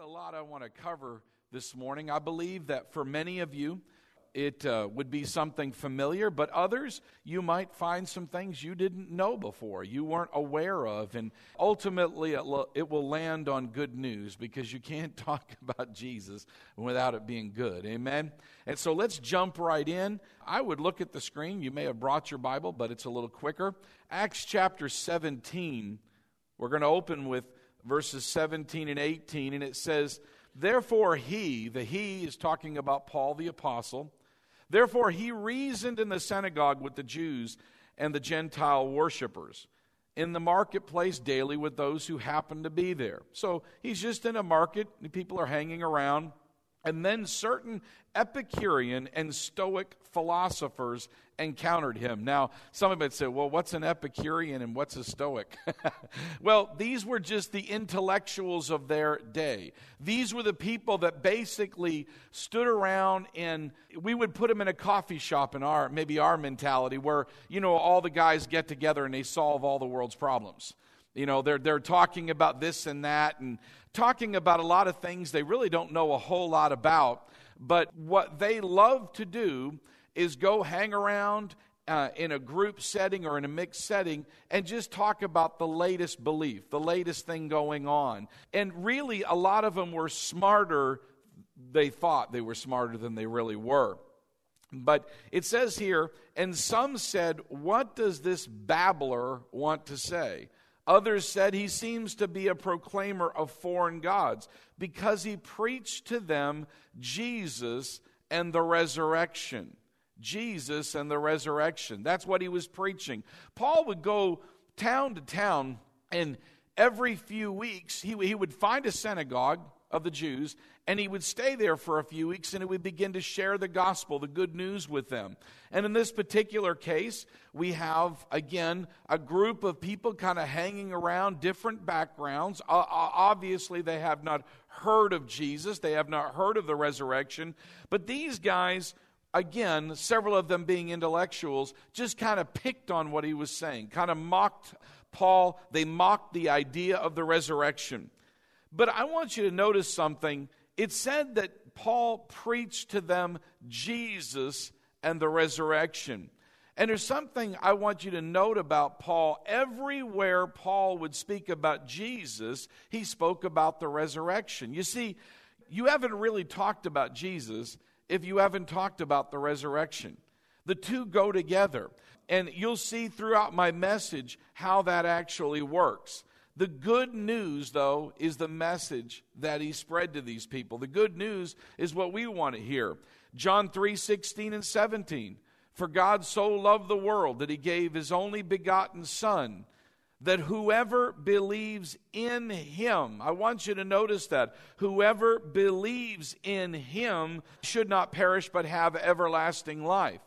got a lot I want to cover this morning. I believe that for many of you, it would be something familiar, but others, you might find some things you didn't know before, you weren't aware of, and ultimately it will land on good news because you can't talk about Jesus without it being good, amen? And so let's jump right in. I would look at the screen. You may have brought your Bible, but it's a little quicker. Acts chapter 17, we're going to open with verses 17 and 18, and it says, "Therefore he is talking about Paul the Apostle, therefore he reasoned in the synagogue with the Jews and the Gentile worshipers, in the marketplace daily with those who happened to be there." So he's just in a market, and people are hanging around. And then certain Epicurean and Stoic philosophers encountered him. Now, some of it say, well, what's an Epicurean and what's a Stoic? Well, these were just the intellectuals of their day. These were the people that basically stood around, and we would put them in a coffee shop in our mentality where, all the guys get together and they solve all the world's problems. They're talking about this and that and talking about a lot of things they really don't know a whole lot about. But what they love to do is go hang around in a group setting or in a mixed setting and just talk about the latest belief, the latest thing going on. And really, a lot of them were smarter. They thought they were smarter than they really were. But it says here, "And some said, 'What does this babbler want to say?' Others said, 'He seems to be a proclaimer of foreign gods,' because he preached to them Jesus and the resurrection." Jesus and the resurrection. That's what he was preaching. Paul would go town to town, and every few weeks he would find a synagogue of the Jews, and he would stay there for a few weeks, and he would begin to share the gospel, the good news with them. And in this particular case, we have, again, a group of people kind of hanging around, different backgrounds. Obviously, they have not heard of Jesus. They have not heard of the resurrection. But these guys, again, several of them being intellectuals, just kind of picked on what he was saying, kind of mocked Paul. They mocked the idea of the resurrection. But I want you to notice something. It said that Paul preached to them Jesus and the resurrection. And there's something I want you to note about Paul. Everywhere Paul would speak about Jesus, he spoke about the resurrection. You see, you haven't really talked about Jesus if you haven't talked about the resurrection. The two go together. And you'll see throughout my message how that actually works. The good news, though, is the message that he spread to these people. The good news is what we want to hear. John 3:16 and 17. "For God so loved the world that he gave his only begotten Son, that whoever believes in him," I want you to notice that, "whoever believes in him should not perish but have everlasting life."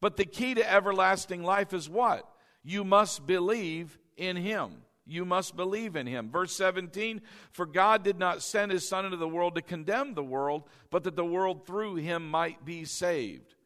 But the key to everlasting life is what? You must believe in him. You must believe in him. Verse 17, "For God did not send his Son into the world to condemn the world, but that the world through him might be saved."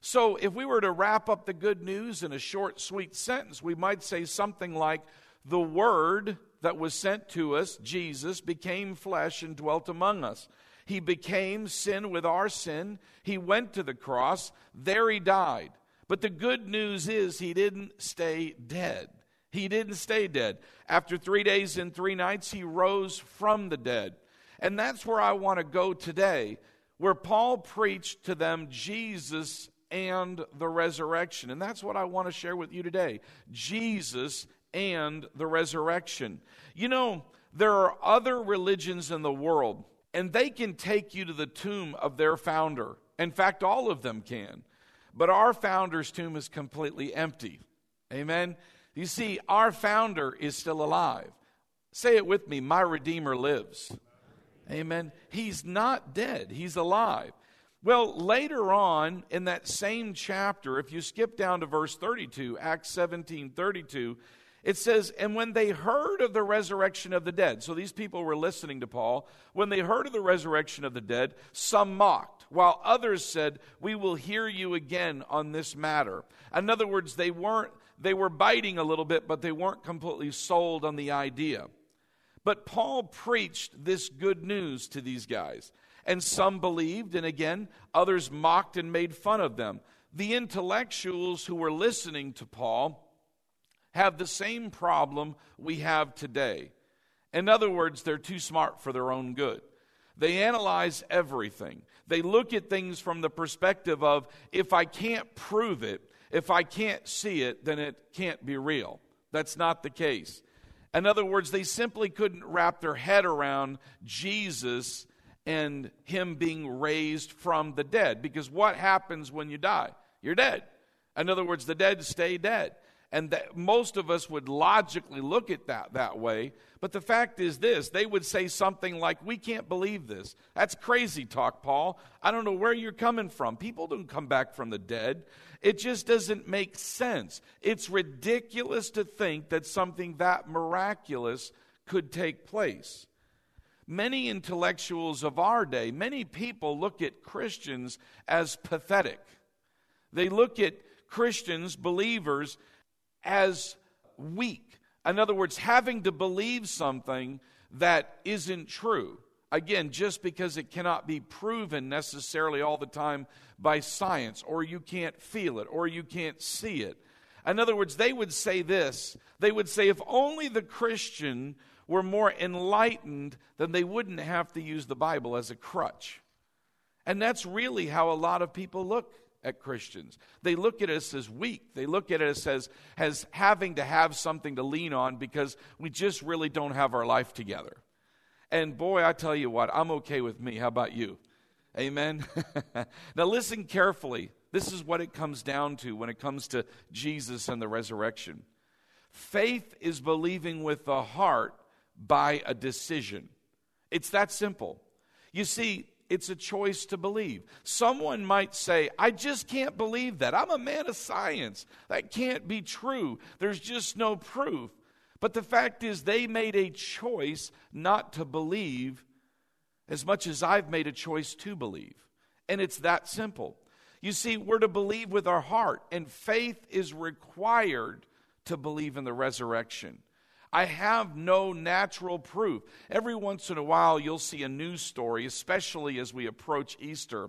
So if we were to wrap up the good news in a short, sweet sentence, we might say something like, the Word that was sent to us, Jesus, became flesh and dwelt among us. He became sin with our sin. He went to the cross. There he died. But the good news is he didn't stay dead. He didn't stay dead. After 3 days and 3 nights, he rose from the dead. And that's where I want to go today, where Paul preached to them Jesus and the resurrection. And that's what I want to share with you today, Jesus and the resurrection. There are other religions in the world, and they can take you to the tomb of their founder. In fact, all of them can. But our founder's tomb is completely empty. Amen? You see, our founder is still alive. Say it with me, my Redeemer lives. Amen. He's not dead, he's alive. Well, later on in that same chapter, if you skip down to verse 32, Acts 17:32, it says, "And when they heard of the resurrection of the dead," so these people were listening to Paul, "when they heard of the resurrection of the dead, some mocked, while others said, 'We will hear you again on this matter.'" In other words, they were biting a little bit, but they weren't completely sold on the idea. But Paul preached this good news to these guys. And some believed, and again, others mocked and made fun of them. The intellectuals who were listening to Paul have the same problem we have today. In other words, they're too smart for their own good. They analyze everything. They look at things from the perspective of, if I can't prove it, if I can't see it, then it can't be real. That's not the case. In other words, they simply couldn't wrap their head around Jesus and him being raised from the dead. Because what happens when you die? You're dead. In other words, the dead stay dead. And that most of us would logically look at that way. But the fact is this, they would say something like, we can't believe this. That's crazy talk, Paul. I don't know where you're coming from. People don't come back from the dead. It just doesn't make sense. It's ridiculous to think that something that miraculous could take place. Many intellectuals of our day, many people look at Christians as pathetic. They look at Christians, believers, as weak. In other words, having to believe something that isn't true. Again, just because it cannot be proven necessarily all the time by science, or you can't feel it, or you can't see it. In other words, they would say this. They would say, if only the Christian were more enlightened, then they wouldn't have to use the Bible as a crutch. And that's really how a lot of people look at Christians. They look at us as weak. They look at us as having to have something to lean on because we just really don't have our life together. And boy, I tell you what, I'm okay with me. How about you? Amen? Now listen carefully. This is what it comes down to when it comes to Jesus and the resurrection. Faith is believing with the heart by a decision. It's that simple. You see, it's a choice to believe. Someone might say, I just can't believe that. I'm a man of science. That can't be true. There's just no proof. But the fact is, they made a choice not to believe as much as I've made a choice to believe. And it's that simple. You see, we're to believe with our heart, and faith is required to believe in the resurrection. I have no natural proof. Every once in a while, you'll see a news story, especially as we approach Easter,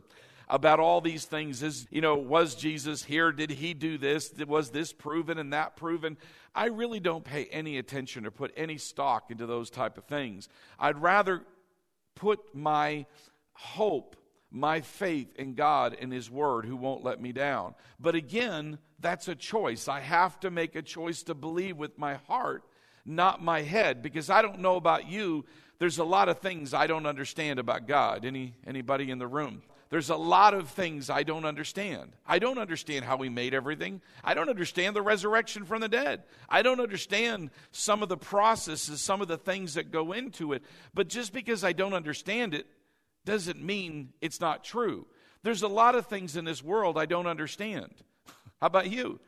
about all these things. Was Jesus here? Did he do this? Was this proven and that proven? I really don't pay any attention or put any stock into those type of things. I'd rather put my hope, my faith in God and his word, who won't let me down. But again, that's a choice. I have to make a choice to believe with my heart, not my head, because I don't know about you. There's a lot of things I don't understand about God. Anybody in the room? There's a lot of things I don't understand. I don't understand how he made everything. I don't understand the resurrection from the dead. I don't understand some of the processes, some of the things that go into it. But just because I don't understand it doesn't mean it's not true. There's a lot of things in this world I don't understand. How about you?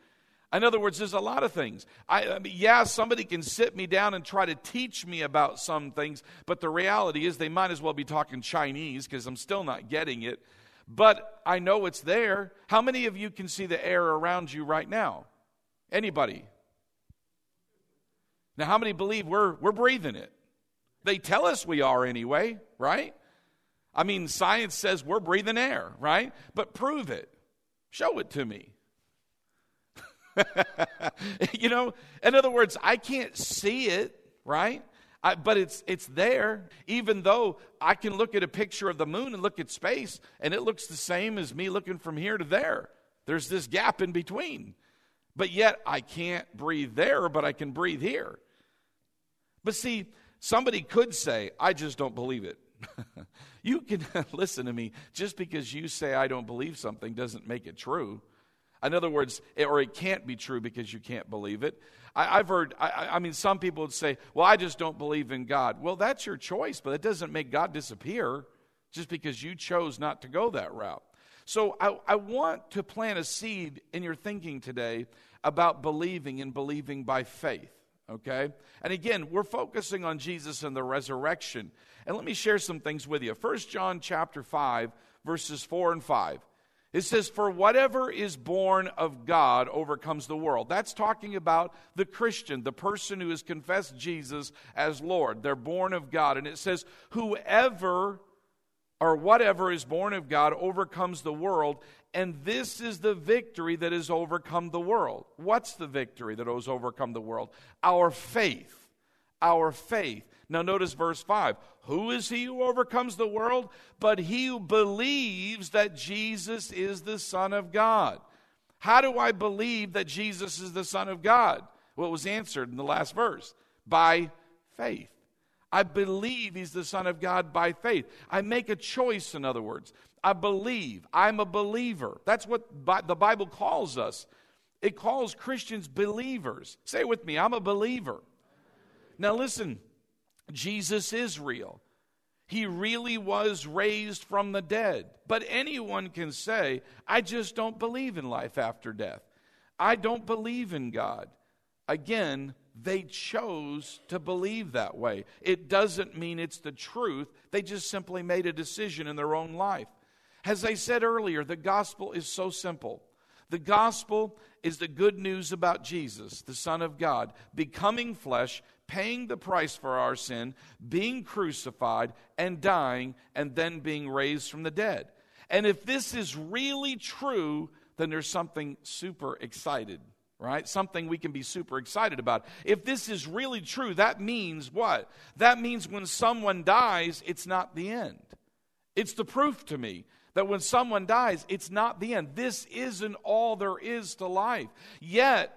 In other words, there's a lot of things. I mean, somebody can sit me down and try to teach me about some things, but the reality is they might as well be talking Chinese because I'm still not getting it. But I know it's there. How many of you can see the air around you right now? Anybody? Now, how many believe we're breathing it? They tell us we are anyway, right? I mean, science says we're breathing air, right? But prove it. Show it to me. In other words, I can't see it, right? But it's there, even though I can look at a picture of the moon and look at space, and it looks the same as me looking from here to there. There's this gap in between. But yet I can't breathe there, but I can breathe here. But see, somebody could say, I just don't believe it. You can listen to me. Just because you say I don't believe something doesn't make it true. In other words, or it can't be true because you can't believe it. I've heard, some people would say, well, I just don't believe in God. Well, that's your choice, but it doesn't make God disappear just because you chose not to go that route. So I want to plant a seed in your thinking today about believing and believing by faith, okay? And again, we're focusing on Jesus and the resurrection. And let me share some things with you. 1 John chapter 5, verses 4 and 5. It says, for whatever is born of God overcomes the world. That's talking about the Christian, the person who has confessed Jesus as Lord. They're born of God. And it says, whoever or whatever is born of God overcomes the world. And this is the victory that has overcome the world. What's the victory that has overcome the world? Our faith. Our faith. Now notice verse 5. Who is he who overcomes the world? But he who believes that Jesus is the Son of God. How do I believe that Jesus is the Son of God? Well, it was answered in the last verse. By faith. I believe he's the Son of God by faith. I make a choice, in other words. I believe. I'm a believer. That's what the Bible calls us. It calls Christians believers. Say it with me. I'm a believer. Now listen. Jesus is real. He really was raised from the dead. But anyone can say, I just don't believe in life after death. I don't believe in God. Again, they chose to believe that way. It doesn't mean it's the truth. They just simply made a decision in their own life. As I said earlier, the gospel is so simple. The gospel is the good news about Jesus, the Son of God, becoming flesh, paying the price for our sin, being crucified and dying, and then being raised from the dead. And if this is really true, then there's something super excited, right? Something we can be super excited about. If this is really true, that means what? That means when someone dies, it's not the end. It's the proof to me that when someone dies, it's not the end. This isn't all there is to life. Yet,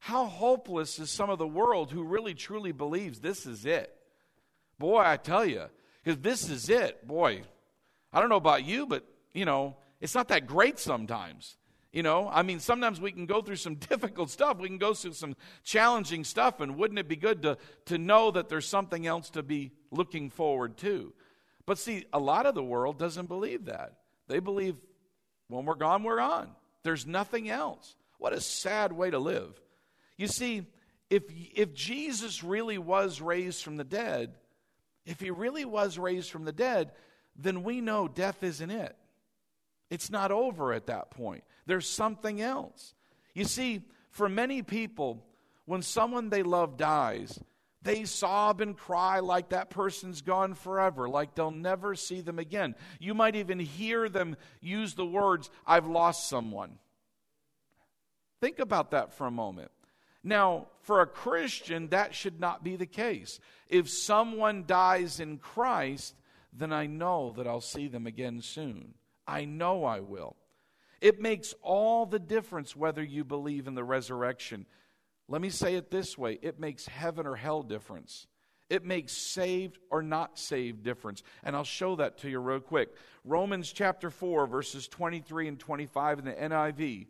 how hopeless is some of the world who really truly believes this is it? Boy, I tell you, because this is it. Boy, I don't know about you, but, it's not that great sometimes. Sometimes we can go through some difficult stuff. We can go through some challenging stuff, and wouldn't it be good to know that there's something else to be looking forward to? But see, a lot of the world doesn't believe that. They believe when we're gone, we're on. There's nothing else. What a sad way to live. You see, if Jesus really was raised from the dead, if he really was raised from the dead, then we know death isn't it. It's not over at that point. There's something else. You see, for many people, when someone they love dies, they sob and cry like that person's gone forever, like they'll never see them again. You might even hear them use the words, I've lost someone. Think about that for a moment. Now, for a Christian, that should not be the case. If someone dies in Christ, then I know that I'll see them again soon. I know I will. It makes all the difference whether you believe in the resurrection. Let me say it this way. It makes heaven or hell difference. It makes saved or not saved difference. And I'll show that to you real quick. Romans chapter 4, verses 23 and 25 in the NIV.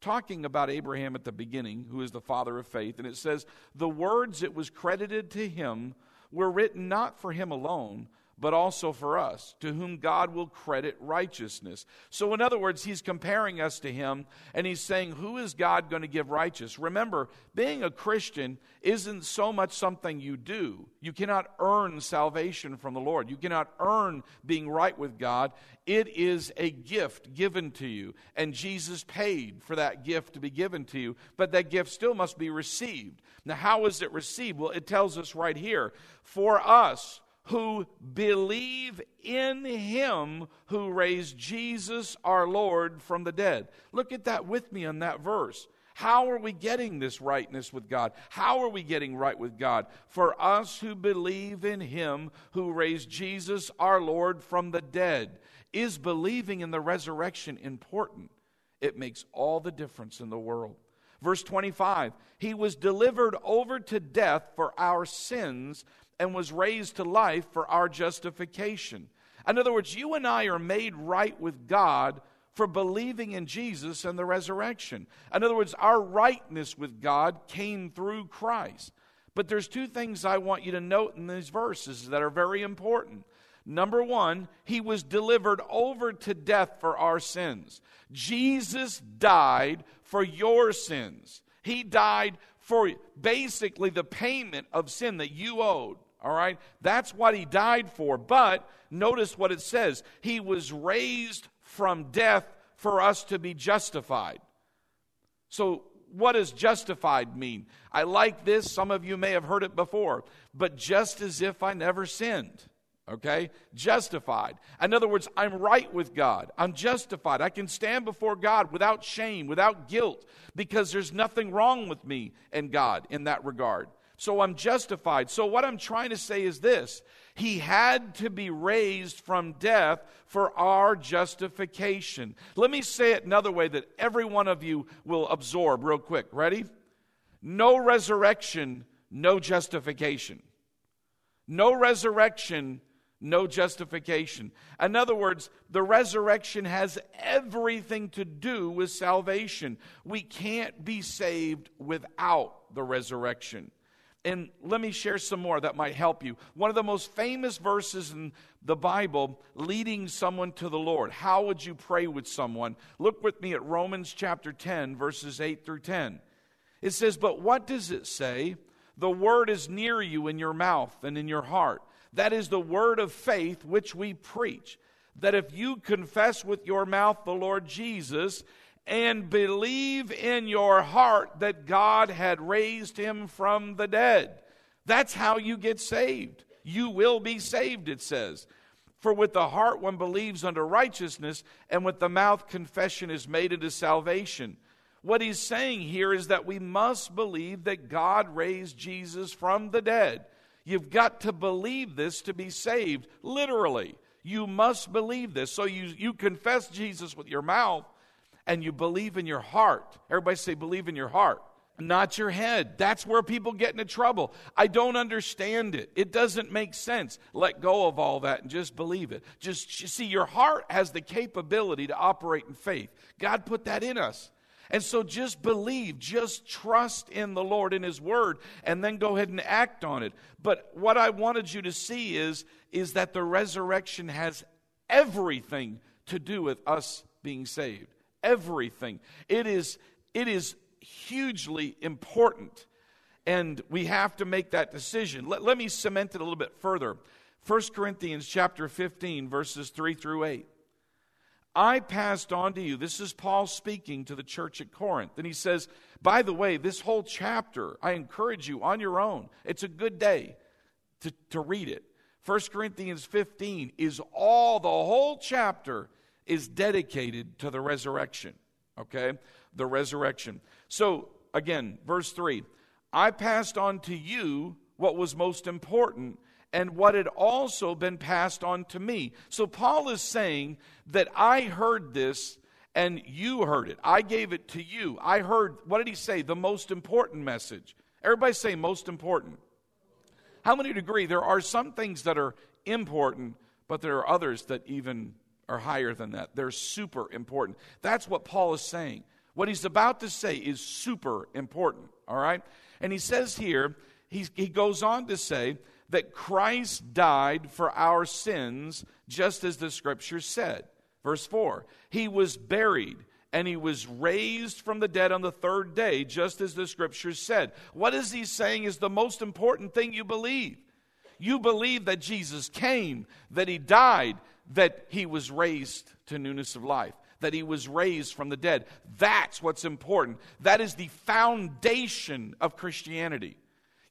Talking about Abraham at the beginning, who is the father of faith, and it says, the words it was credited to him were written not for him alone, but also for us, to whom God will credit righteousness. So in other words, he's comparing us to him, and he's saying, who is God going to give righteous? Remember, being a Christian isn't so much something you do. You cannot earn salvation from the Lord. You cannot earn being right with God. It is a gift given to you, and Jesus paid for that gift to be given to you, but that gift still must be received. Now, how is it received? Well, it tells us right here, for us, who believe in him who raised Jesus our Lord from the dead. Look at that with me on that verse. How are we getting this rightness with God? How are we getting right with God? For us who believe in him who raised Jesus our Lord from the dead. Is believing in the resurrection important? It makes all the difference in the world. Verse 25, he was delivered over to death for our sins and was raised to life for our justification. In other words, you and I are made right with God for believing in Jesus and the resurrection. In other words, our rightness with God came through Christ. But there's two things I want you to note in these verses that are very important. Number one, he was delivered over to death for our sins. Jesus died for your sins. He died for basically the payment of sin that you owed. All right? That's what he died for. But notice what it says. He was raised from death for us to be justified. So what does justified mean? I like this. Some of you may have heard it before. But just as if I never sinned. Okay? Justified. In other words, I'm right with God. I'm justified. I can stand before God without shame, without guilt, because there's nothing wrong with me and God in that regard. So I'm justified. So what I'm trying to say is this. He had to be raised from death for our justification. Let me say it another way that every one of you will absorb real quick. Ready? No resurrection, no justification. No resurrection, no justification. In other words, the resurrection has everything to do with salvation. We can't be saved without the resurrection. And let me share some more that might help you. One of the most famous verses in the Bible, leading someone to the Lord. How would you pray with someone? Look with me at Romans chapter 10, verses 8 through 10. It says, "But what does it say? The word is near you in your mouth and in your heart. That is the word of faith which we preach, that if you confess with your mouth the Lord Jesus and believe in your heart that God had raised him from the dead." That's how you get saved. You will be saved, it says. "For with the heart one believes unto righteousness, and with the mouth confession is made unto salvation." What he's saying here is that we must believe that God raised Jesus from the dead. You've got to believe this to be saved. Literally, you must believe this. So you confess Jesus with your mouth and you believe in your heart. Everybody say, believe in your heart, not your head. That's where people get into trouble. I don't understand it. It doesn't make sense. Let go of all that and just believe it. Just see, your heart has the capability to operate in faith. God put that in us. And so just believe, just trust in the Lord, in His Word, and then go ahead and act on it. But what I wanted you to see is that the resurrection has everything to do with us being saved. Everything. It is hugely important, and we have to make that decision. Let me cement it a little bit further. 1 Corinthians chapter 15, verses 3 through 8. "I passed on to you," this is Paul speaking to the church at Corinth, and he says, by the way, this whole chapter, I encourage you on your own. It's a good day to read it. 1 Corinthians 15 is all, the whole chapter is dedicated to the resurrection, okay? The resurrection. So, again, verse 3, "I passed on to you what was most important, and what had also been passed on to me." So Paul is saying that I heard this and you heard it. I gave it to you. I heard, what did he say? The most important message. Everybody say most important. How many agree? There are some things that are important, but there are others that even are higher than that. They're super important. That's what Paul is saying. What he's about to say is super important, all right? And he says here, he goes on to say, that Christ died for our sins, just as the Scripture said. Verse 4, "He was buried, and he was raised from the dead on the third day, just as the Scripture said." What is he saying is the most important thing you believe? You believe that Jesus came, that he died, that he was raised to newness of life, that he was raised from the dead. That's what's important. That is the foundation of Christianity.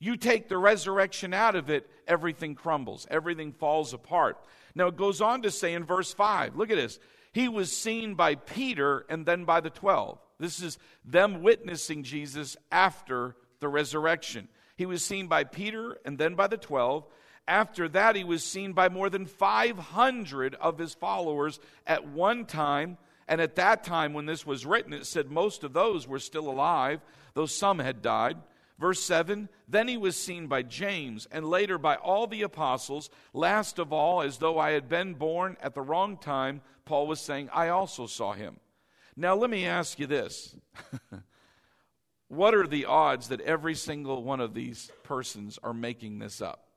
You take the resurrection out of it, everything crumbles. Everything falls apart. Now it goes on to say in verse 5, look at this. "He was seen by Peter and then by the 12. This is them witnessing Jesus after the resurrection. "He was seen by Peter and then by the 12. After that, he was seen by more than 500 of his followers at one time. And at that time when this was written, it said most of those were still alive, though some had died." Verse 7, "Then he was seen by James, and later by all the apostles. Last of all, as though I had been born at the wrong time," Paul was saying, "I also saw him." Now let me ask you this. What are the odds that every single one of these persons are making this up?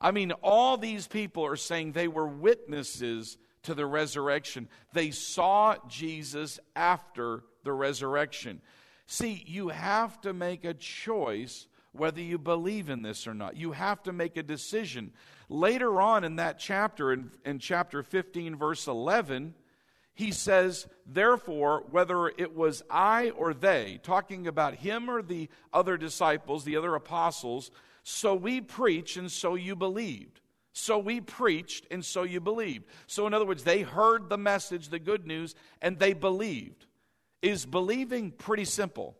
I mean, all these people are saying they were witnesses to the resurrection. They saw Jesus after the resurrection. See, you have to make a choice whether you believe in this or not. You have to make a decision. Later on in that chapter, in chapter 15, verse 11, He says, therefore, whether it was I or they, talking about him or the other disciples, the other apostles, so we preach and so you believed. So we preached and so you believed. So in other words, they heard the message, the good news, and they believed. Is believing pretty simple?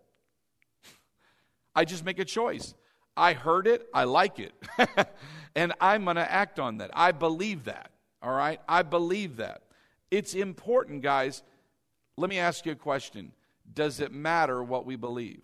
I just make a choice. I heard it, I like it, and I'm going to act on that. I believe that, all right? I believe that. It's important, guys. Let me ask you a question. Does it matter what we believe?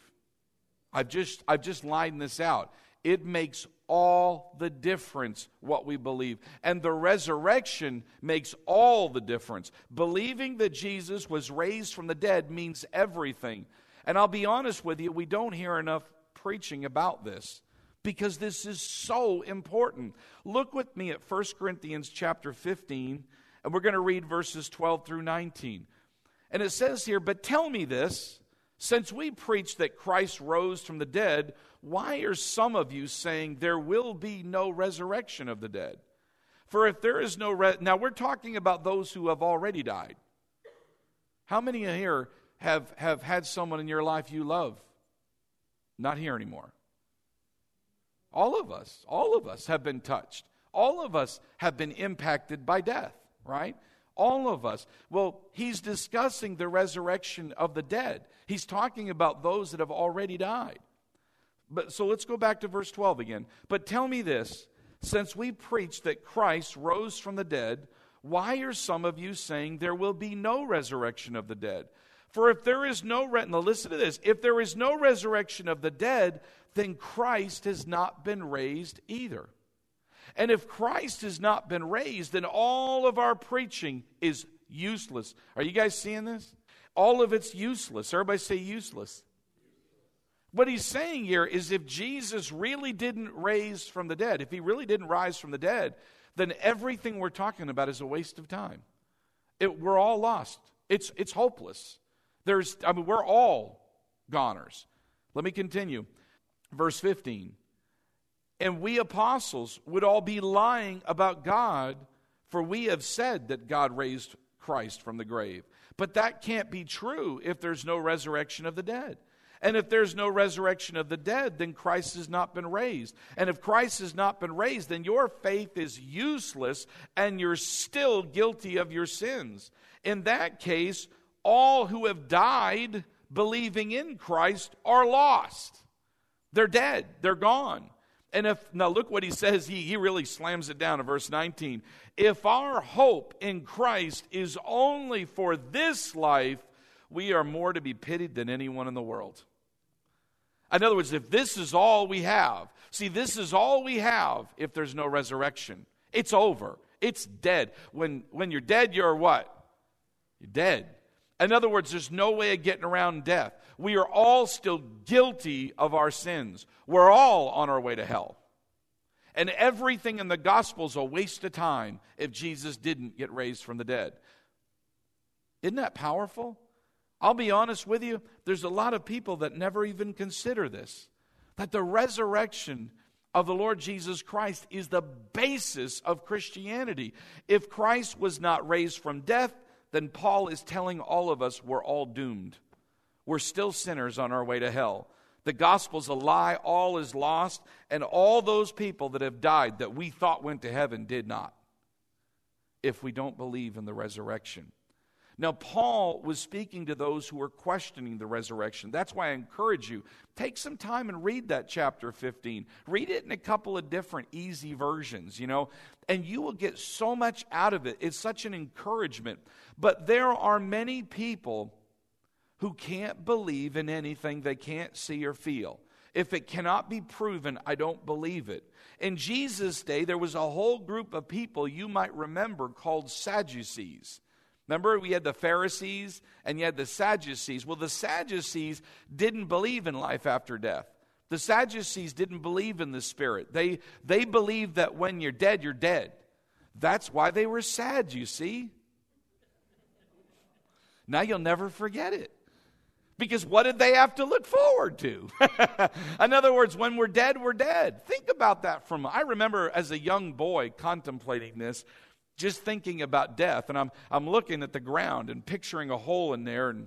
I've just lined this out. It makes all the difference what we believe. And the resurrection makes all the difference. Believing that Jesus was raised from the dead means everything. And I'll be honest with you, we don't hear enough preaching about this because this is so important. Look with me at 1 Corinthians chapter 15, and we're going to read verses 12 through 19. And it says here, but tell me this, since we preach that Christ rose from the dead, why are some of you saying there will be no resurrection of the dead? For if there is no now we're talking about those who have already died. How many here have had someone in your life you love not here anymore? All of us have been touched. All of us have been impacted by death, right? All of us. Well, he's discussing the resurrection of the dead. He's talking about those that have already died. But so let's go back to verse 12 again. But tell me this, since we preach that Christ rose from the dead, why are some of you saying there will be no resurrection of the dead? For if there is no now listen to this. If there is no resurrection of the dead, then Christ has not been raised either. And if Christ has not been raised, then all of our preaching is useless. Are you guys seeing this? All of it's useless. Everybody say useless. What he's saying here is if Jesus really didn't raise from the dead, if he really didn't rise from the dead, then everything we're talking about is a waste of time. We're all lost. It's hopeless. We're all goners. Let me continue. Verse 15. And we apostles would all be lying about God, for we have said that God raised Christ from the grave. But that can't be true if there's no resurrection of the dead. And if there's no resurrection of the dead, then Christ has not been raised. And if Christ has not been raised, then your faith is useless and you're still guilty of your sins. In that case, all who have died believing in Christ are lost. They're dead. They're gone. And if, now look what he says, he really slams it down in verse 19. If our hope in Christ is only for this life, we are more to be pitied than anyone in the world. In other words, if this is all we have, see, this is all we have if there's no resurrection. It's over. It's dead. When you're dead, you're what? You're dead. In other words, there's no way of getting around death. We are all still guilty of our sins. We're all on our way to hell. And everything in the gospel is a waste of time if Jesus didn't get raised from the dead. Isn't that powerful? I'll be honest with you, there's a lot of people that never even consider this, that the resurrection of the Lord Jesus Christ is the basis of Christianity. If Christ was not raised from death, then Paul is telling all of us we're all doomed. We're still sinners on our way to hell. The gospel's a lie, all is lost, and all those people that have died that we thought went to heaven did not, if we don't believe in the resurrection. Now, Paul was speaking to those who were questioning the resurrection. That's why I encourage you, take some time and read that chapter 15. Read it in a couple of different easy versions, and you will get so much out of it. It's such an encouragement. But there are many people who can't believe in anything they can't see or feel. If it cannot be proven, I don't believe it. In Jesus' day, there was a whole group of people you might remember called Sadducees. Remember, we had the Pharisees and you had the Sadducees. Well, the Sadducees didn't believe in life after death. The Sadducees didn't believe in the Spirit. They believed that when you're dead, you're dead. That's why they were sad, you see. Now you'll never forget it. Because what did they have to look forward to? In other words, when we're dead, we're dead. Think about that. I remember as a young boy contemplating this. just thinking about death. And I'm looking at the ground and picturing a hole in there, and,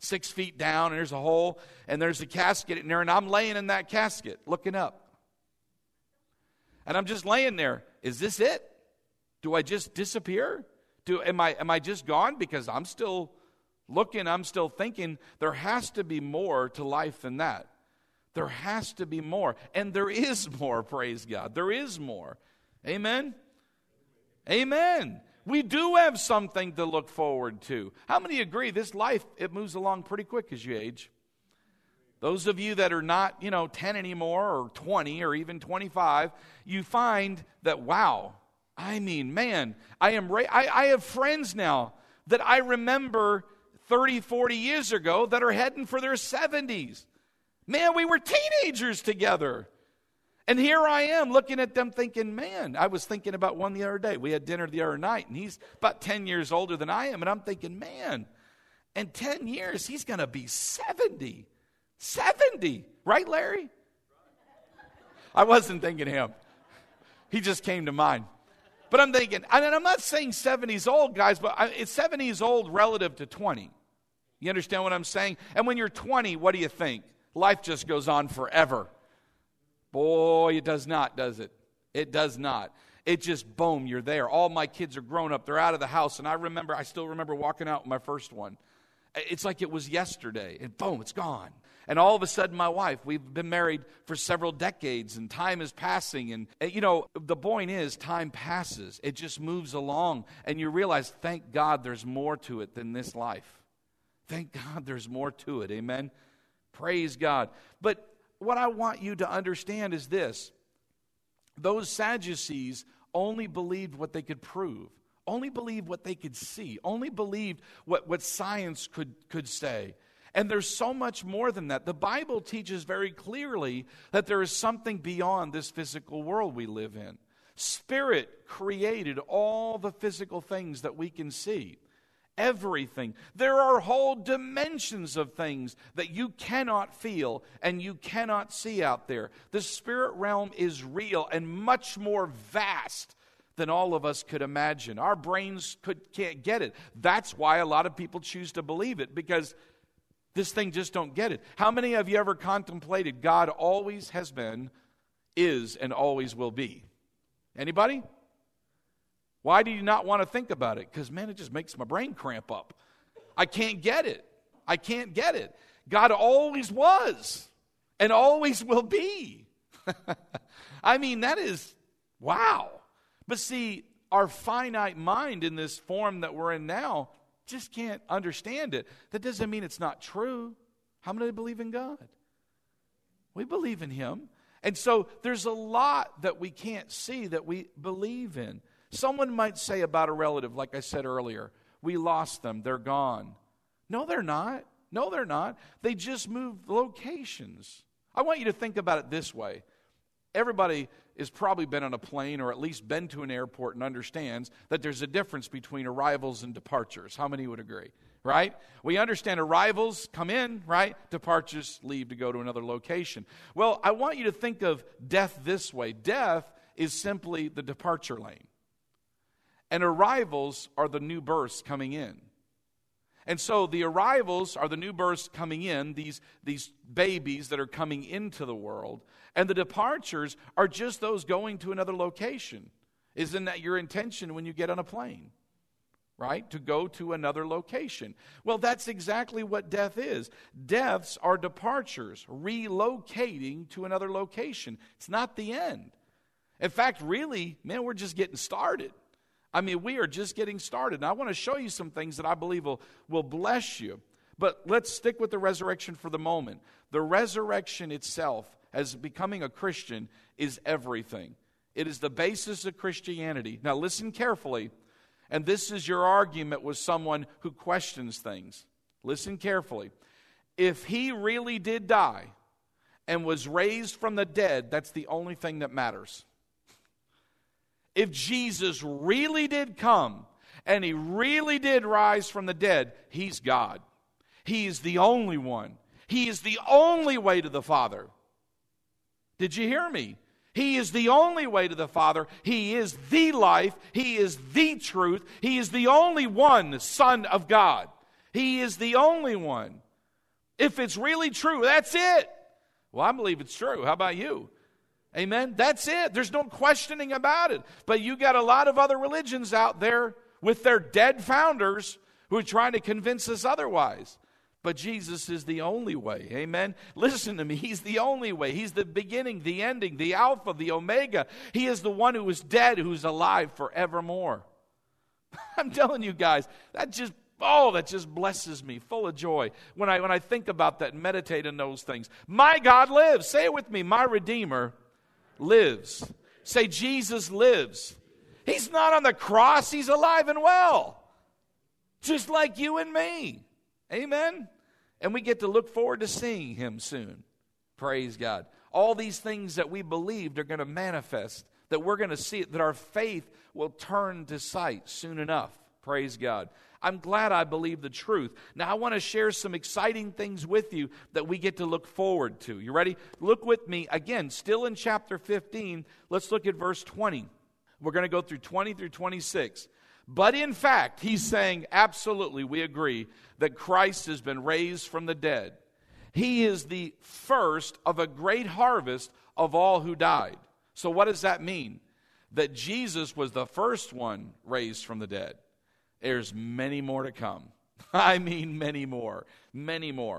6 feet down, and there's a hole, and there's a casket in there, and I'm laying in that casket looking up. And I'm just laying there. Is this it? Do I just disappear? Am I just gone? Because I'm still looking, I'm still thinking. There has to be more to life than that. There has to be more. And there is more, praise God. There is more. Amen? Amen. We do have something to look forward to. How many agree this life, it moves along pretty quick as you age? Those of you that are not, 10 anymore or 20 or even 25, you find that, wow, I have friends now that I remember 30, 40 years ago that are heading for their 70s. Man, we were teenagers together. And here I am looking at them thinking, man, I was thinking about one the other day. We had dinner the other night, and he's about 10 years older than I am. And I'm thinking, man, in 10 years, he's going to be 70. 70, right, Larry? I wasn't thinking him. He just came to mind. But I'm thinking, and I'm not saying 70s old, guys, but it's 70s old relative to 20. You understand what I'm saying? And when you're 20, what do you think? Life just goes on forever. Boy, it does not, does it? It does not. It just, boom, you're there. All my kids are grown up. They're out of the house. And I still remember walking out with my first one. It's like it was yesterday. And boom, it's gone. And all of a sudden, my wife, we've been married for several decades, and time is passing. And, the point is, time passes. It just moves along. And you realize, thank God there's more to it than this life. Thank God there's more to it. Amen? Praise God. But what I want you to understand is this. Those Sadducees only believed what they could prove, only believed what they could see, only believed what science could say. And there's so much more than that. The Bible teaches very clearly that there is something beyond this physical world we live in. Spirit created all the physical things that we can see. Everything. There are whole dimensions of things that you cannot feel and you cannot see out there. The spirit realm is real and much more vast than all of us could imagine. Our brains can't get it. That's why a lot of people choose to believe it, because this thing just don't get it. How many of you ever contemplated God always has been, is, and always will be? Anybody? Why do you not want to think about it? Because, man, it just makes my brain cramp up. I can't get it. I can't get it. God always was and always will be. I mean, that is, wow. But see, our finite mind in this form that we're in now just can't understand it. That doesn't mean it's not true. How many believe in God? We believe in Him. And so there's a lot that we can't see that we believe in. Someone might say about a relative, like I said earlier, we lost them, they're gone. No, they're not. No, they're not. They just moved locations. I want you to think about it this way. Everybody has probably been on a plane or at least been to an airport and understands that there's a difference between arrivals and departures. How many would agree, right? We understand arrivals come in, right? Departures leave to go to another location. Well, I want you to think of death this way. Death is simply the departure lane. And arrivals are the new births coming in. And so the arrivals are the new births coming in, these babies that are coming into the world. And the departures are just those going to another location. Isn't that your intention when you get on a plane? Right? To go to another location. Well, that's exactly what death is. Deaths are departures, relocating to another location. It's not the end. In fact, really, man, we're just getting started. I mean, we are just getting started. And I want to show you some things that I believe will bless you. But let's stick with the resurrection for the moment. The resurrection itself, as becoming a Christian, is everything. It is the basis of Christianity. Now listen carefully. And this is your argument with someone who questions things. Listen carefully. If he really did die and was raised from the dead, that's the only thing that matters. If Jesus really did come and He really did rise from the dead, He's God. He is the only one. He is the only way to the Father. Did you hear me? He is the only way to the Father. He is the life. He is the truth. He is the only one, Son of God. He is the only one. If it's really true, that's it. Well, I believe it's true. How about you? Amen? That's it. There's no questioning about it. But you got a lot of other religions out there with their dead founders who are trying to convince us otherwise. But Jesus is the only way. Amen? Listen to me. He's the only way. He's the beginning, the ending, the Alpha, the Omega. He is the one who is dead, who's alive forevermore. I'm telling you guys, that just blesses me, full of joy. When I think about that and meditate on those things. My God lives. Say it with me. My Redeemer lives. Say, Jesus lives. He's not on the cross. He's alive and well. Just like you and me. Amen? And we get to look forward to seeing Him soon. Praise God. All these things that we believed are going to manifest, that we're going to see it, that our faith will turn to sight soon enough. Praise God. I'm glad I believe the truth. Now, I want to share some exciting things with you that we get to look forward to. You ready? Look with me again, still in chapter 15. Let's look at verse 20. We're going to go through 20 through 26. But in fact, he's saying, absolutely, we agree that Christ has been raised from the dead. He is the first of a great harvest of all who died. So what does that mean? That Jesus was the first one raised from the dead. There's many more to come. I mean many more,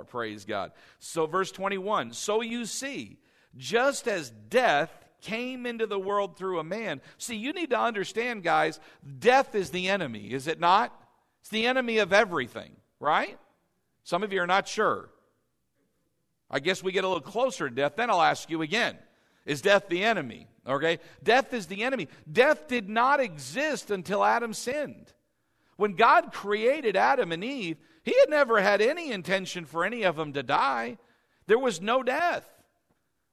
praise God. So verse 21, so you see, just as death came into the world through a man. See, you need to understand, guys, death is the enemy, is it not? It's the enemy of everything, right? Some of you are not sure. I guess we get a little closer to death, then I'll ask you again. Is death the enemy? Okay, death is the enemy. Death did not exist until Adam sinned. When God created Adam and Eve, He had never had any intention for any of them to die. There was no death.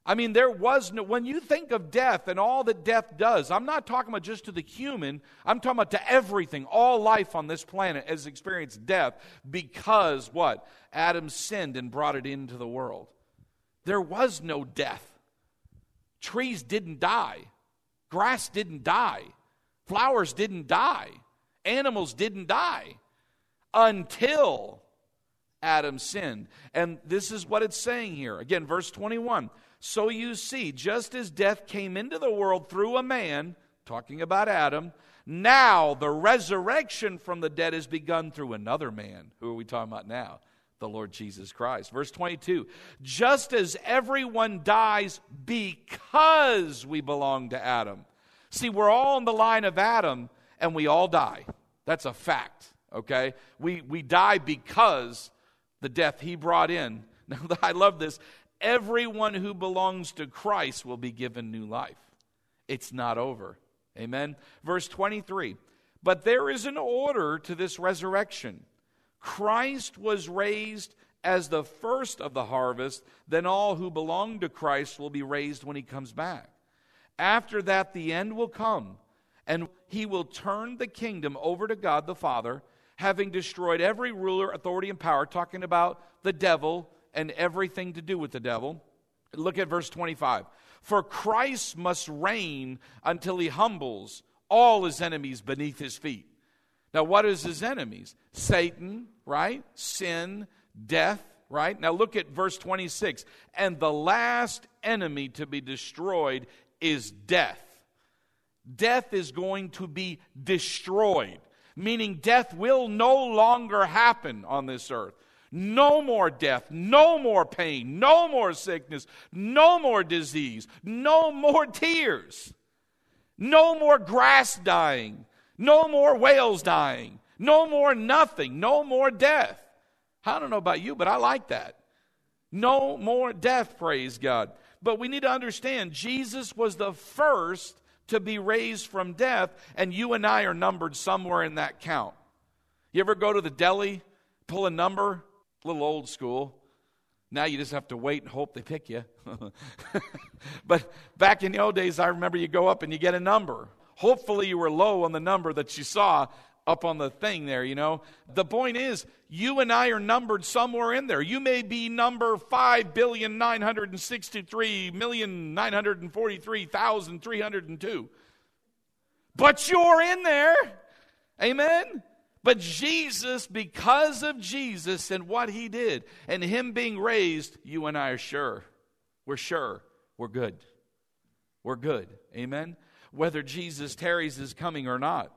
I mean, there was no, when you think of death and all that death does, I'm not talking about just to the human, I'm talking about to everything. All life on this planet has experienced death because what? Adam sinned and brought it into the world. There was no death. Trees didn't die. Grass didn't die. Flowers didn't die. Animals didn't die until Adam sinned. And this is what it's saying here. Again, verse 21. So you see, just as death came into the world through a man, talking about Adam, now the resurrection from the dead has begun through another man. Who are we talking about now? The Lord Jesus Christ. Verse 22. Just as everyone dies because we belong to Adam. See, we're all in the line of Adam. And we all die. That's a fact, okay? We die because the death he brought in. Now, I love this. Everyone who belongs to Christ will be given new life. It's not over. Amen? Verse 23. But there is an order to this resurrection. Christ was raised as the first of the harvest. Then all who belong to Christ will be raised when He comes back. After that, the end will come. And He will turn the kingdom over to God the Father, having destroyed every ruler, authority, and power, talking about the devil and everything to do with the devil. Look at verse 25. For Christ must reign until He humbles all His enemies beneath His feet. Now, what is His enemies? Satan, right? Sin, death, right? Now, look at verse 26. And the last enemy to be destroyed is death. Death is going to be destroyed, meaning death will no longer happen on this earth. No more death, no more pain, no more sickness, no more disease, no more tears, no more grass dying, no more whales dying, no more nothing, no more death. I don't know about you, but I like that. No more death, praise God. But we need to understand Jesus was the first to be raised from death, and you and I are numbered somewhere in that count. You ever go to the deli, pull a number? A little old school. Now you just have to wait and hope they pick you. But back in the old days, I remember you go up and you get a number. Hopefully you were low on the number that you saw. up on the thing there, you know. The point is, you and I are numbered somewhere in there. You may be number 5,963,943,302. But you're in there. Amen? But Jesus, because of Jesus and what he did, and him being raised, you and I are sure. We're sure. We're good. We're good. Amen? Whether Jesus tarries his coming or not.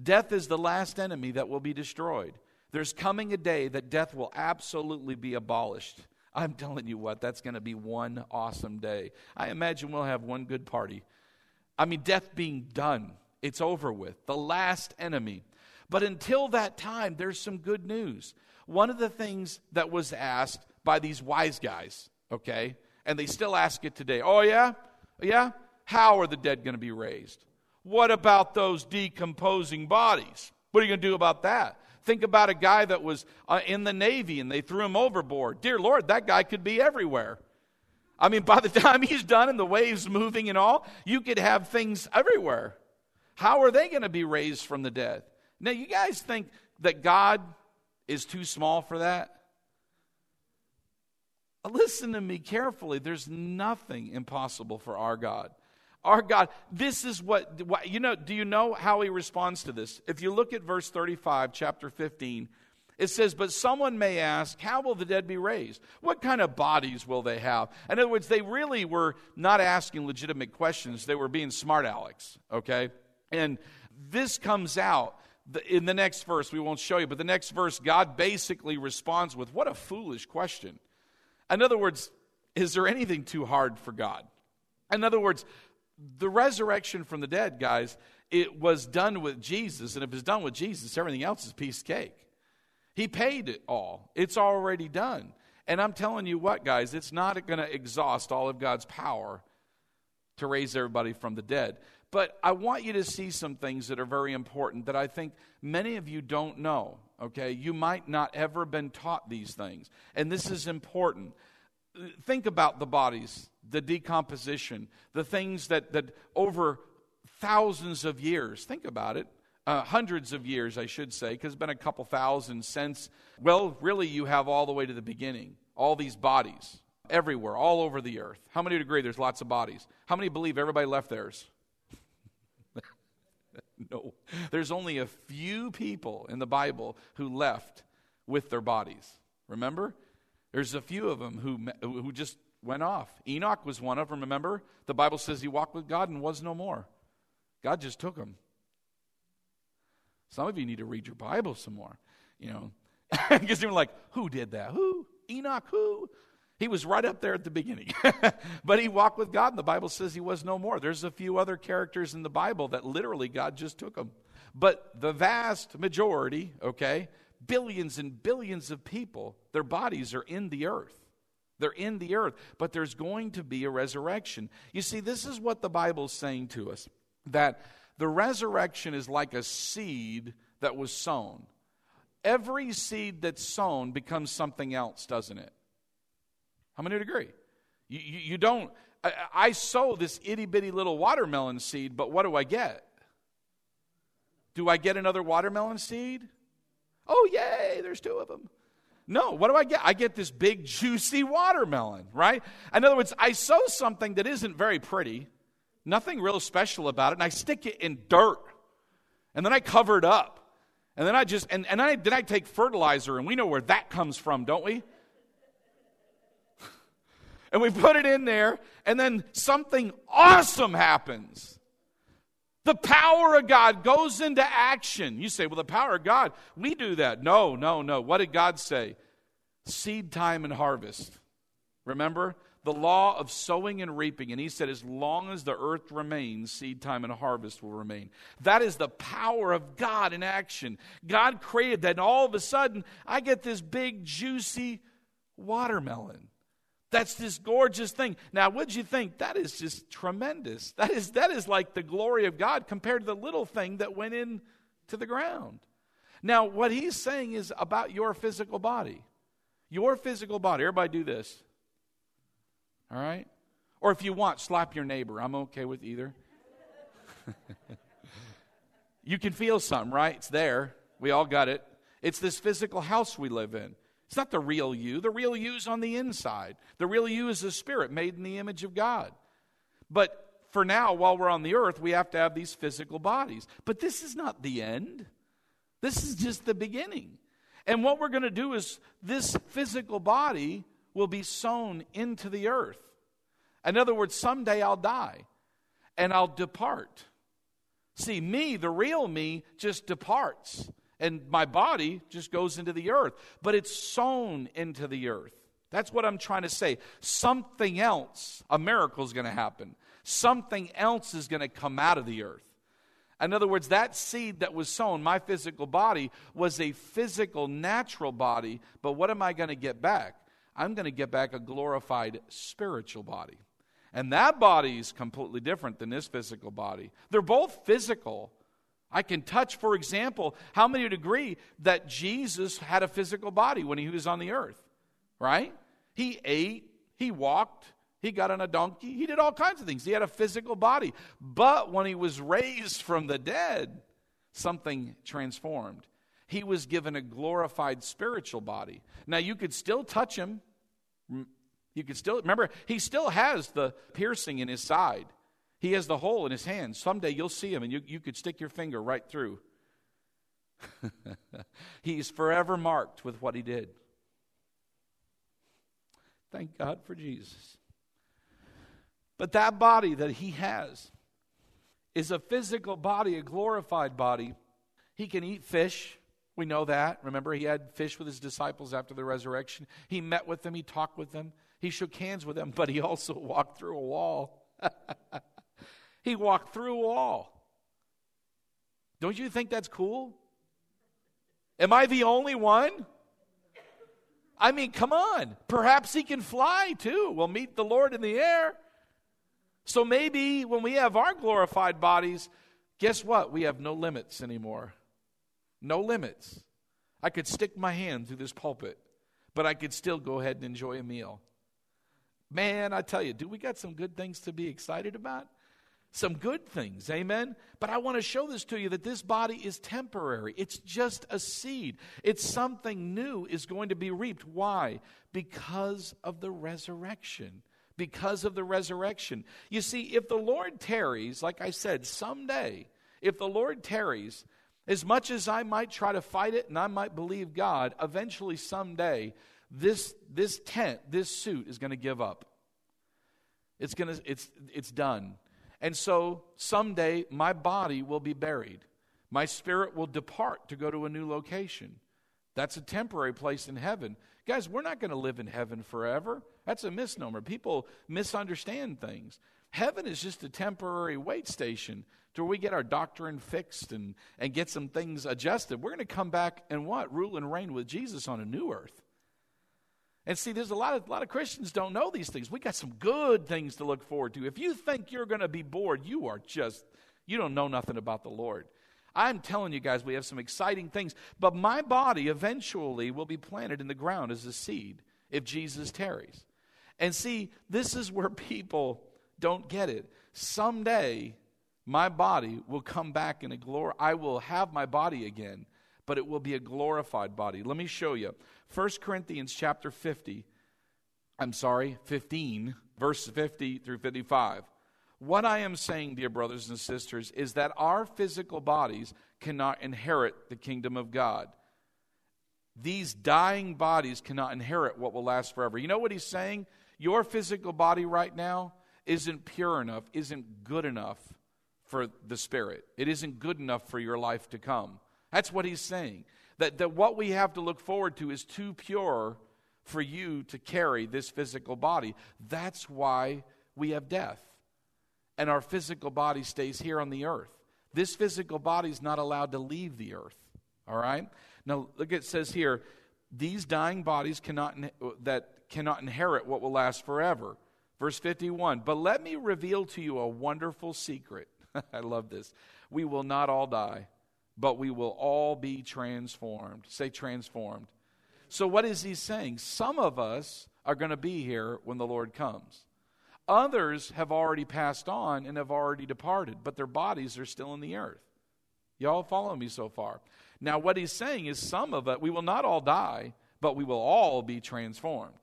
Death is the last enemy that will be destroyed. There's coming a day that death will absolutely be abolished. I'm telling you what, that's going to be one awesome day. I imagine we'll have one good party. I mean, death being done. It's over with. The last enemy. But until that time, there's some good news. One of the things that was asked by these wise guys, okay, and they still ask it today. Oh, yeah? Yeah? How are the dead going to be raised? What about those decomposing bodies? What are you going to do about that? Think about a guy that was in the Navy and they threw him overboard. Dear Lord, that guy could be everywhere. I mean, by the time he's done and the waves moving and all, you could have things everywhere. How are they going to be raised from the dead? Now, you guys think that God is too small for that? Listen to me carefully. There's nothing impossible for our God. Our God, this is what you know, do you know how he responds to this? If you look at verse 35, chapter 15, it says, but someone may ask, how will the dead be raised? What kind of bodies will they have? In other words, they really were not asking legitimate questions. They were being smart alecks, okay? And this comes out in the next verse. We won't show you, but the next verse, God basically responds with, what a foolish question. In other words, is there anything too hard for God? In other words, the resurrection from the dead, guys, it was done with Jesus. And if it's done with Jesus, everything else is piece of cake. He paid it all. It's already done. And I'm telling you what, guys, it's not going to exhaust all of God's power to raise everybody from the dead. But I want you to see some things that are very important that I think many of you don't know. Okay, you might not ever been taught these things. And this is important. Think about the bodies, the decomposition, the things that over thousands of years, think about it, hundreds of years, I should say, because it's been a couple thousand since, well, really you have all the way to the beginning, all these bodies everywhere, all over the earth. How many would agree there's lots of bodies? How many believe everybody left theirs? No, there's only a few people in the Bible who left with their bodies. Remember? There's a few of them who just went off. Enoch was one of them, remember? The Bible says he walked with God and was no more. God just took him. Some of you need to read your Bible some more, you know. Because you're like, who did that? Who? Enoch, who? He was right up there at the beginning. But he walked with God, and the Bible says he was no more. There's a few other characters in the Bible that literally God just took them. But the vast majority, okay, billions and billions of people, their bodies are in the earth. They're in the earth, but there's going to be a resurrection. You see, this is what the Bible's saying to us, that the resurrection is like a seed that was sown. Every seed that's sown becomes something else, doesn't it? How many would agree? You don't, I sow this itty-bitty little watermelon seed, but what do I get? Do I get another watermelon seed? Oh, yay, there's two of them. No, what do I get? I get this big, juicy watermelon, right? In other words, I sow something that isn't very pretty, nothing real special about it, and I stick it in dirt, and then I cover it up, and then I just, and then I take fertilizer, and we know where that comes from, don't we? And we put it in there, and then something awesome happens. The power of God goes into action. You say, well, the power of God, we do that. No. What did God say? Seed time and harvest. Remember? The law of sowing and reaping. And he said, as long as the earth remains, seed time and harvest will remain. That is the power of God in action. God created that, and all of a sudden, I get this big, juicy watermelon. That's this gorgeous thing. Now, what'd you think? That is just tremendous. That is like the glory of God compared to the little thing that went into the ground. Now, what he's saying is about your physical body. Your physical body. Everybody do this. All right? Or if you want, slap your neighbor. I'm okay with either. You can feel something, right? It's there. We all got it. It's this physical house we live in. It's not the real you. The real you is on the inside. The real you is the spirit made in the image of God. But for now, while we're on the earth, we have to have these physical bodies. But this is not the end. This is just the beginning. And what we're going to do is this physical body will be sown into the earth. In other words, someday I'll die and I'll depart. See, me, the real me, just departs. And my body just goes into the earth. But it's sown into the earth. That's what I'm trying to say. Something else, a miracle is going to happen. Something else is going to come out of the earth. In other words, that seed that was sown, my physical body, was a physical, natural body. But what am I going to get back? I'm going to get back a glorified spiritual body. And that body is completely different than this physical body. They're both physical. I can touch, for example, how many would agree that Jesus had a physical body when he was on the earth, right? He ate, he walked, he got on a donkey, he did all kinds of things. He had a physical body. But when he was raised from the dead, something transformed. He was given a glorified spiritual body. Now, you could still touch him. You could still, remember, he still has the piercing in his side. He has the hole in his hand. Someday you'll see him and you could stick your finger right through. He's forever marked with what he did. Thank God for Jesus. But that body that he has is a physical body, a glorified body. He can eat fish. We know that. Remember, he had fish with his disciples after the resurrection. He met with them. He talked with them. He shook hands with them, but he also walked through a wall. He walked through a wall. Don't you think that's cool? Am I the only one? I mean, come on. Perhaps he can fly too. We'll meet the Lord in the air. So maybe when we have our glorified bodies, guess what? We have no limits anymore. No limits. I could stick my hand through this pulpit, but I could still go ahead and enjoy a meal. Man, I tell you, dude, we got some good things to be excited about. Some good things, amen? But I want to show this to you that this body is temporary. It's just a seed. It's something new is going to be reaped. Why? Because of the resurrection. Because of the resurrection. You see, if the Lord tarries, like I said, someday, if the Lord tarries, as much as I might try to fight it and I might believe God, eventually someday, this tent, this suit is going to give up. It's done. And so someday my body will be buried. My spirit will depart to go to a new location. That's a temporary place in heaven. Guys, we're not going to live in heaven forever. That's a misnomer. People misunderstand things. Heaven is just a temporary wait station to where we get our doctrine fixed and get some things adjusted. We're going to come back and what? Rule and reign with Jesus on a new earth. And see, there's a lot of Christians don't know these things. We got some good things to look forward to. If you think you're going to be bored, you don't know nothing about the Lord. I'm telling you guys, we have some exciting things. But my body eventually will be planted in the ground as a seed if Jesus tarries. And see, this is where people don't get it. Someday, my body will come back in a glory. I will have my body again, but it will be a glorified body. Let me show you. 1 Corinthians chapter 15, verse 50 through 55. What I am saying, dear brothers and sisters, is that our physical bodies cannot inherit the kingdom of God. These dying bodies cannot inherit what will last forever. You know what he's saying? Your physical body right now isn't pure enough, isn't good enough for the spirit. It isn't good enough for your life to come. That's what he's saying. That what we have to look forward to is too pure for you to carry this physical body. That's why we have death. And our physical body stays here on the earth. This physical body is not allowed to leave the earth. All right? Now, look, it says here, these dying bodies cannot inherit what will last forever. Verse 51, but let me reveal to you a wonderful secret. I love this. We will not all die, but we will all be transformed. Say transformed. So what is he saying? Some of us are going to be here when the Lord comes. Others have already passed on and have already departed, but their bodies are still in the earth. Y'all follow me so far? Now, what he's saying is some of us, we will not all die, but we will all be transformed.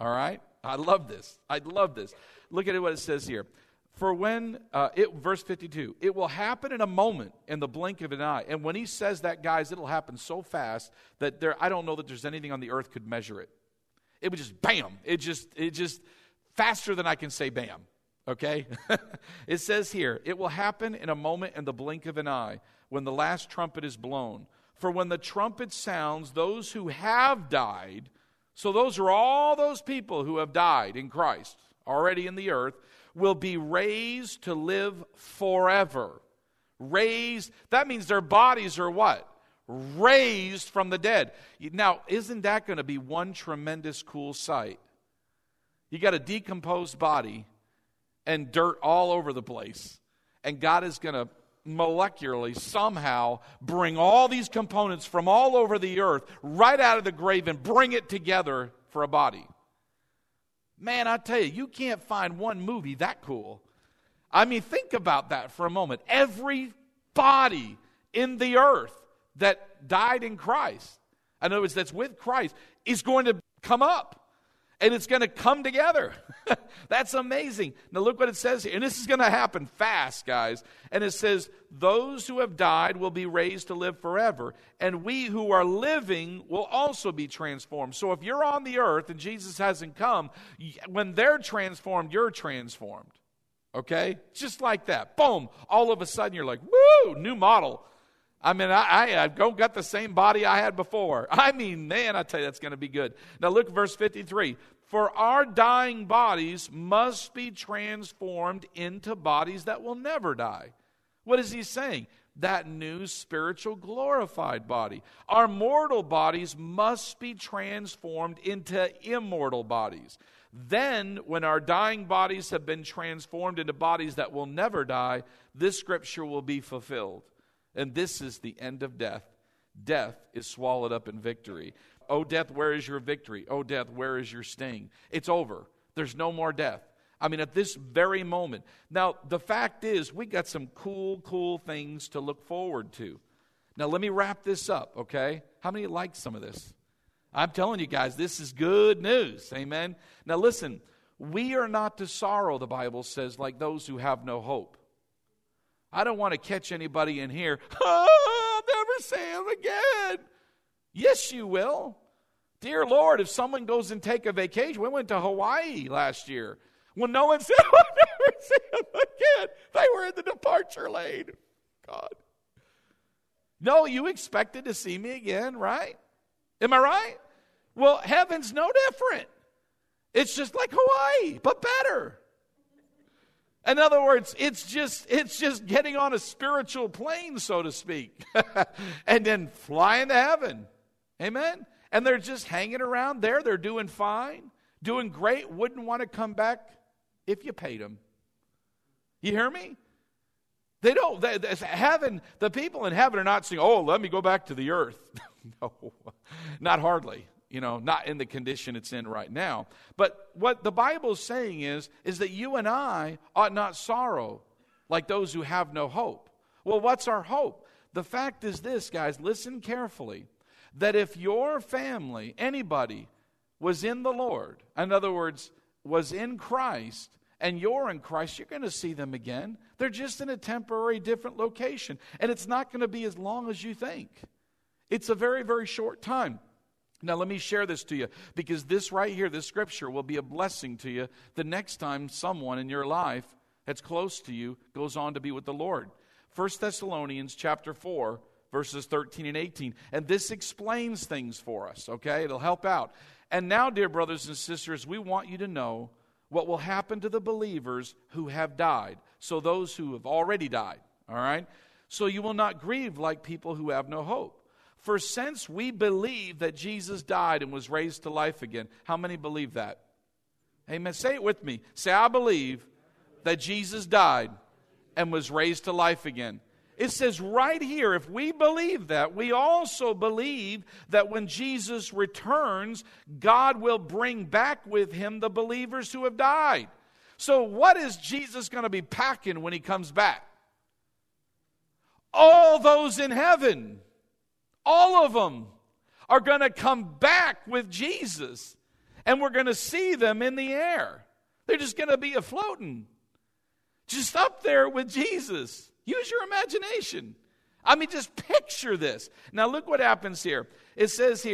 All right? I love this. I love this. Look at what it says here. For when, verse 52, it will happen in a moment, in the blink of an eye. And when he says that, guys, it'll happen so fast that I don't know that there's anything on the earth could measure it. It would just, bam, it just faster than I can say bam, okay? It says here, it will happen in a moment, in the blink of an eye, when the last trumpet is blown. For when the trumpet sounds, those who have died, so those are all those people who have died in Christ, already in the earth, will be raised to live forever. Raised, that means their bodies are what? Raised from the dead. Now, isn't that going to be one tremendous cool sight? You got a decomposed body and dirt all over the place. And God is going to molecularly somehow bring all these components from all over the earth right out of the grave and bring it together for a body. Man, I tell you, you can't find one movie that cool. I mean, think about that for a moment. Every body in the earth that died in Christ, in other words, that's with Christ, is going to come up. And it's going to come together. That's amazing. Now look what it says here. And this is going to happen fast, guys. And it says, those who have died will be raised to live forever. And we who are living will also be transformed. So if you're on the earth and Jesus hasn't come, when they're transformed, you're transformed. Okay? Just like that. Boom. All of a sudden you're like, woo, new model. I mean, I don't got the same body I had before. I mean, man, I tell you, that's going to be good. Now look, verse 53. For our dying bodies must be transformed into bodies that will never die. What is he saying? That new spiritual glorified body. Our mortal bodies must be transformed into immortal bodies. Then, when our dying bodies have been transformed into bodies that will never die, this scripture will be fulfilled. And this is the end of death. Death is swallowed up in victory. Oh, death, where is your victory? Oh, death, where is your sting? It's over. There's no more death. I mean, at this very moment. Now, the fact is, we got some cool things to look forward to. Now, let me wrap this up, okay? How many like some of this? I'm telling you guys, this is good news. Amen? Now, listen, we are not to sorrow, the Bible says, like those who have no hope. I don't want to catch anybody in here. Oh, I'll never say it again. Yes, you will. Dear Lord, if someone goes and take a vacation, we went to Hawaii last year. When no one said, I'll never say it again. They were in the departure lane. God. No, you expected to see me again, right? Am I right? Well, heaven's no different. It's just like Hawaii, but better. In other words, it's just getting on a spiritual plane, so to speak, and then flying to heaven. Amen? And they're just hanging around there. They're doing fine, doing great. Wouldn't want to come back if you paid them. You hear me? They don't. Heaven, the people in heaven are not saying, oh, let me go back to the earth. No, not hardly. You know, not in the condition it's in right now. But what the Bible is saying is that you and I ought not sorrow like those who have no hope. Well, what's our hope? The fact is this, guys, listen carefully, that if your family, anybody, was in the Lord, in other words, was in Christ, and you're in Christ, you're going to see them again. They're just in a temporary different location, and it's not going to be as long as you think. It's a very, very short time. Now, let me share this to you, because this right here, this scripture, will be a blessing to you the next time someone in your life that's close to you goes on to be with the Lord. 1 Thessalonians chapter 4, verses 13 and 18. And this explains things for us, okay? It'll help out. And now, dear brothers and sisters, we want you to know what will happen to the believers who have died. So those who have already died, all right? So you will not grieve like people who have no hope. For since we believe that Jesus died and was raised to life again, how many believe that? Amen. Say it with me. Say, I believe that Jesus died and was raised to life again. It says right here, if we believe that, we also believe that when Jesus returns, God will bring back with him the believers who have died. So what is Jesus going to be packing when he comes back? all those in heaven, all of them, are going to come back with Jesus. And we're going to see them in the air. They're just going to be afloating, just up there with Jesus. Use your imagination. I mean, just picture this. Now look what happens here. It says,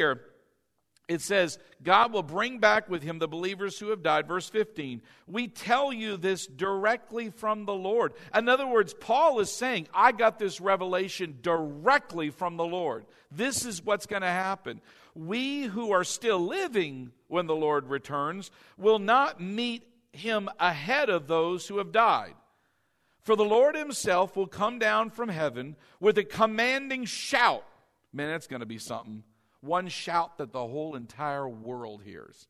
God will bring back with him the believers who have died. Verse 15, we tell you this directly from the Lord. In other words, Paul is saying, I got this revelation directly from the Lord. This is what's going to happen. We who are still living when the Lord returns will not meet him ahead of those who have died. For the Lord himself will come down from heaven with a commanding shout. Man, that's going to be something. One shout that the whole entire world hears.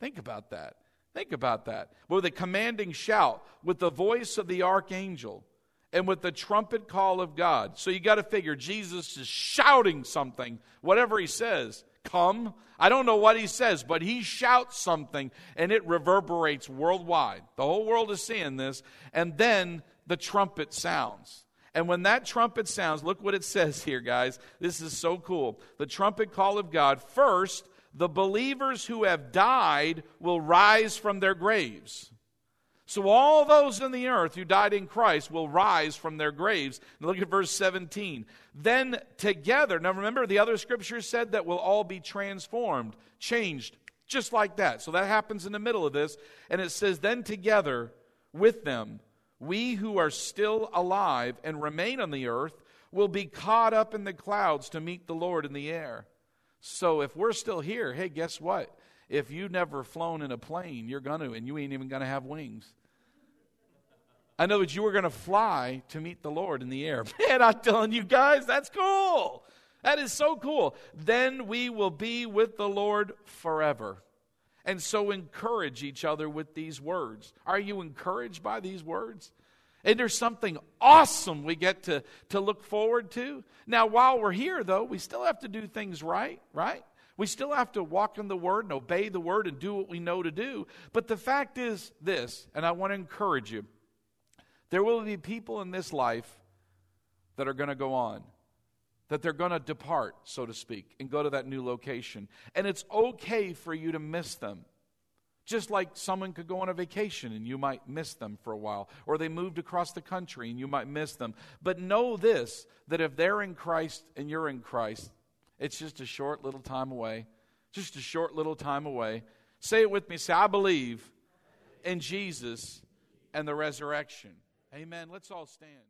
Think about that. Think about that. With a commanding shout, with the voice of the archangel, and with the trumpet call of God. So you got to figure Jesus is shouting something, whatever he says. Come. I don't know what he says, but he shouts something, and it reverberates worldwide. The whole world is seeing this. And then the trumpet sounds. And when that trumpet sounds, look what it says here, guys. This is so cool. The trumpet call of God. First, the believers who have died will rise from their graves. So all those in the earth who died in Christ will rise from their graves. And look at verse 17. Then together, now remember the other scripture said that we'll all be transformed, changed, just like that. So that happens in the middle of this. And it says, then together with them, we who are still alive and remain on the earth will be caught up in the clouds to meet the Lord in the air. So if we're still here, hey, guess what? If you've never flown in a plane, you're going to, and you ain't even going to have wings. In other words, you were going to fly to meet the Lord in the air. Man, I'm telling you guys, that's cool. That is so cool. Then we will be with the Lord forever. And so encourage each other with these words. Are you encouraged by these words? And there's something awesome we get to look forward to. Now, while we're here, though, we still have to do things right, right? We still have to walk in the Word and obey the Word and do what we know to do. But the fact is this, and I want to encourage you. There will be people in this life that are going to go on, that they're going to depart, so to speak, and go to that new location. And it's okay for you to miss them. Just like someone could go on a vacation and you might miss them for a while. Or they moved across the country and you might miss them. But know this, that if they're in Christ and you're in Christ, it's just a short little time away. Just a short little time away. Say it with me. Say, I believe in Jesus and the resurrection. Amen. Let's all stand.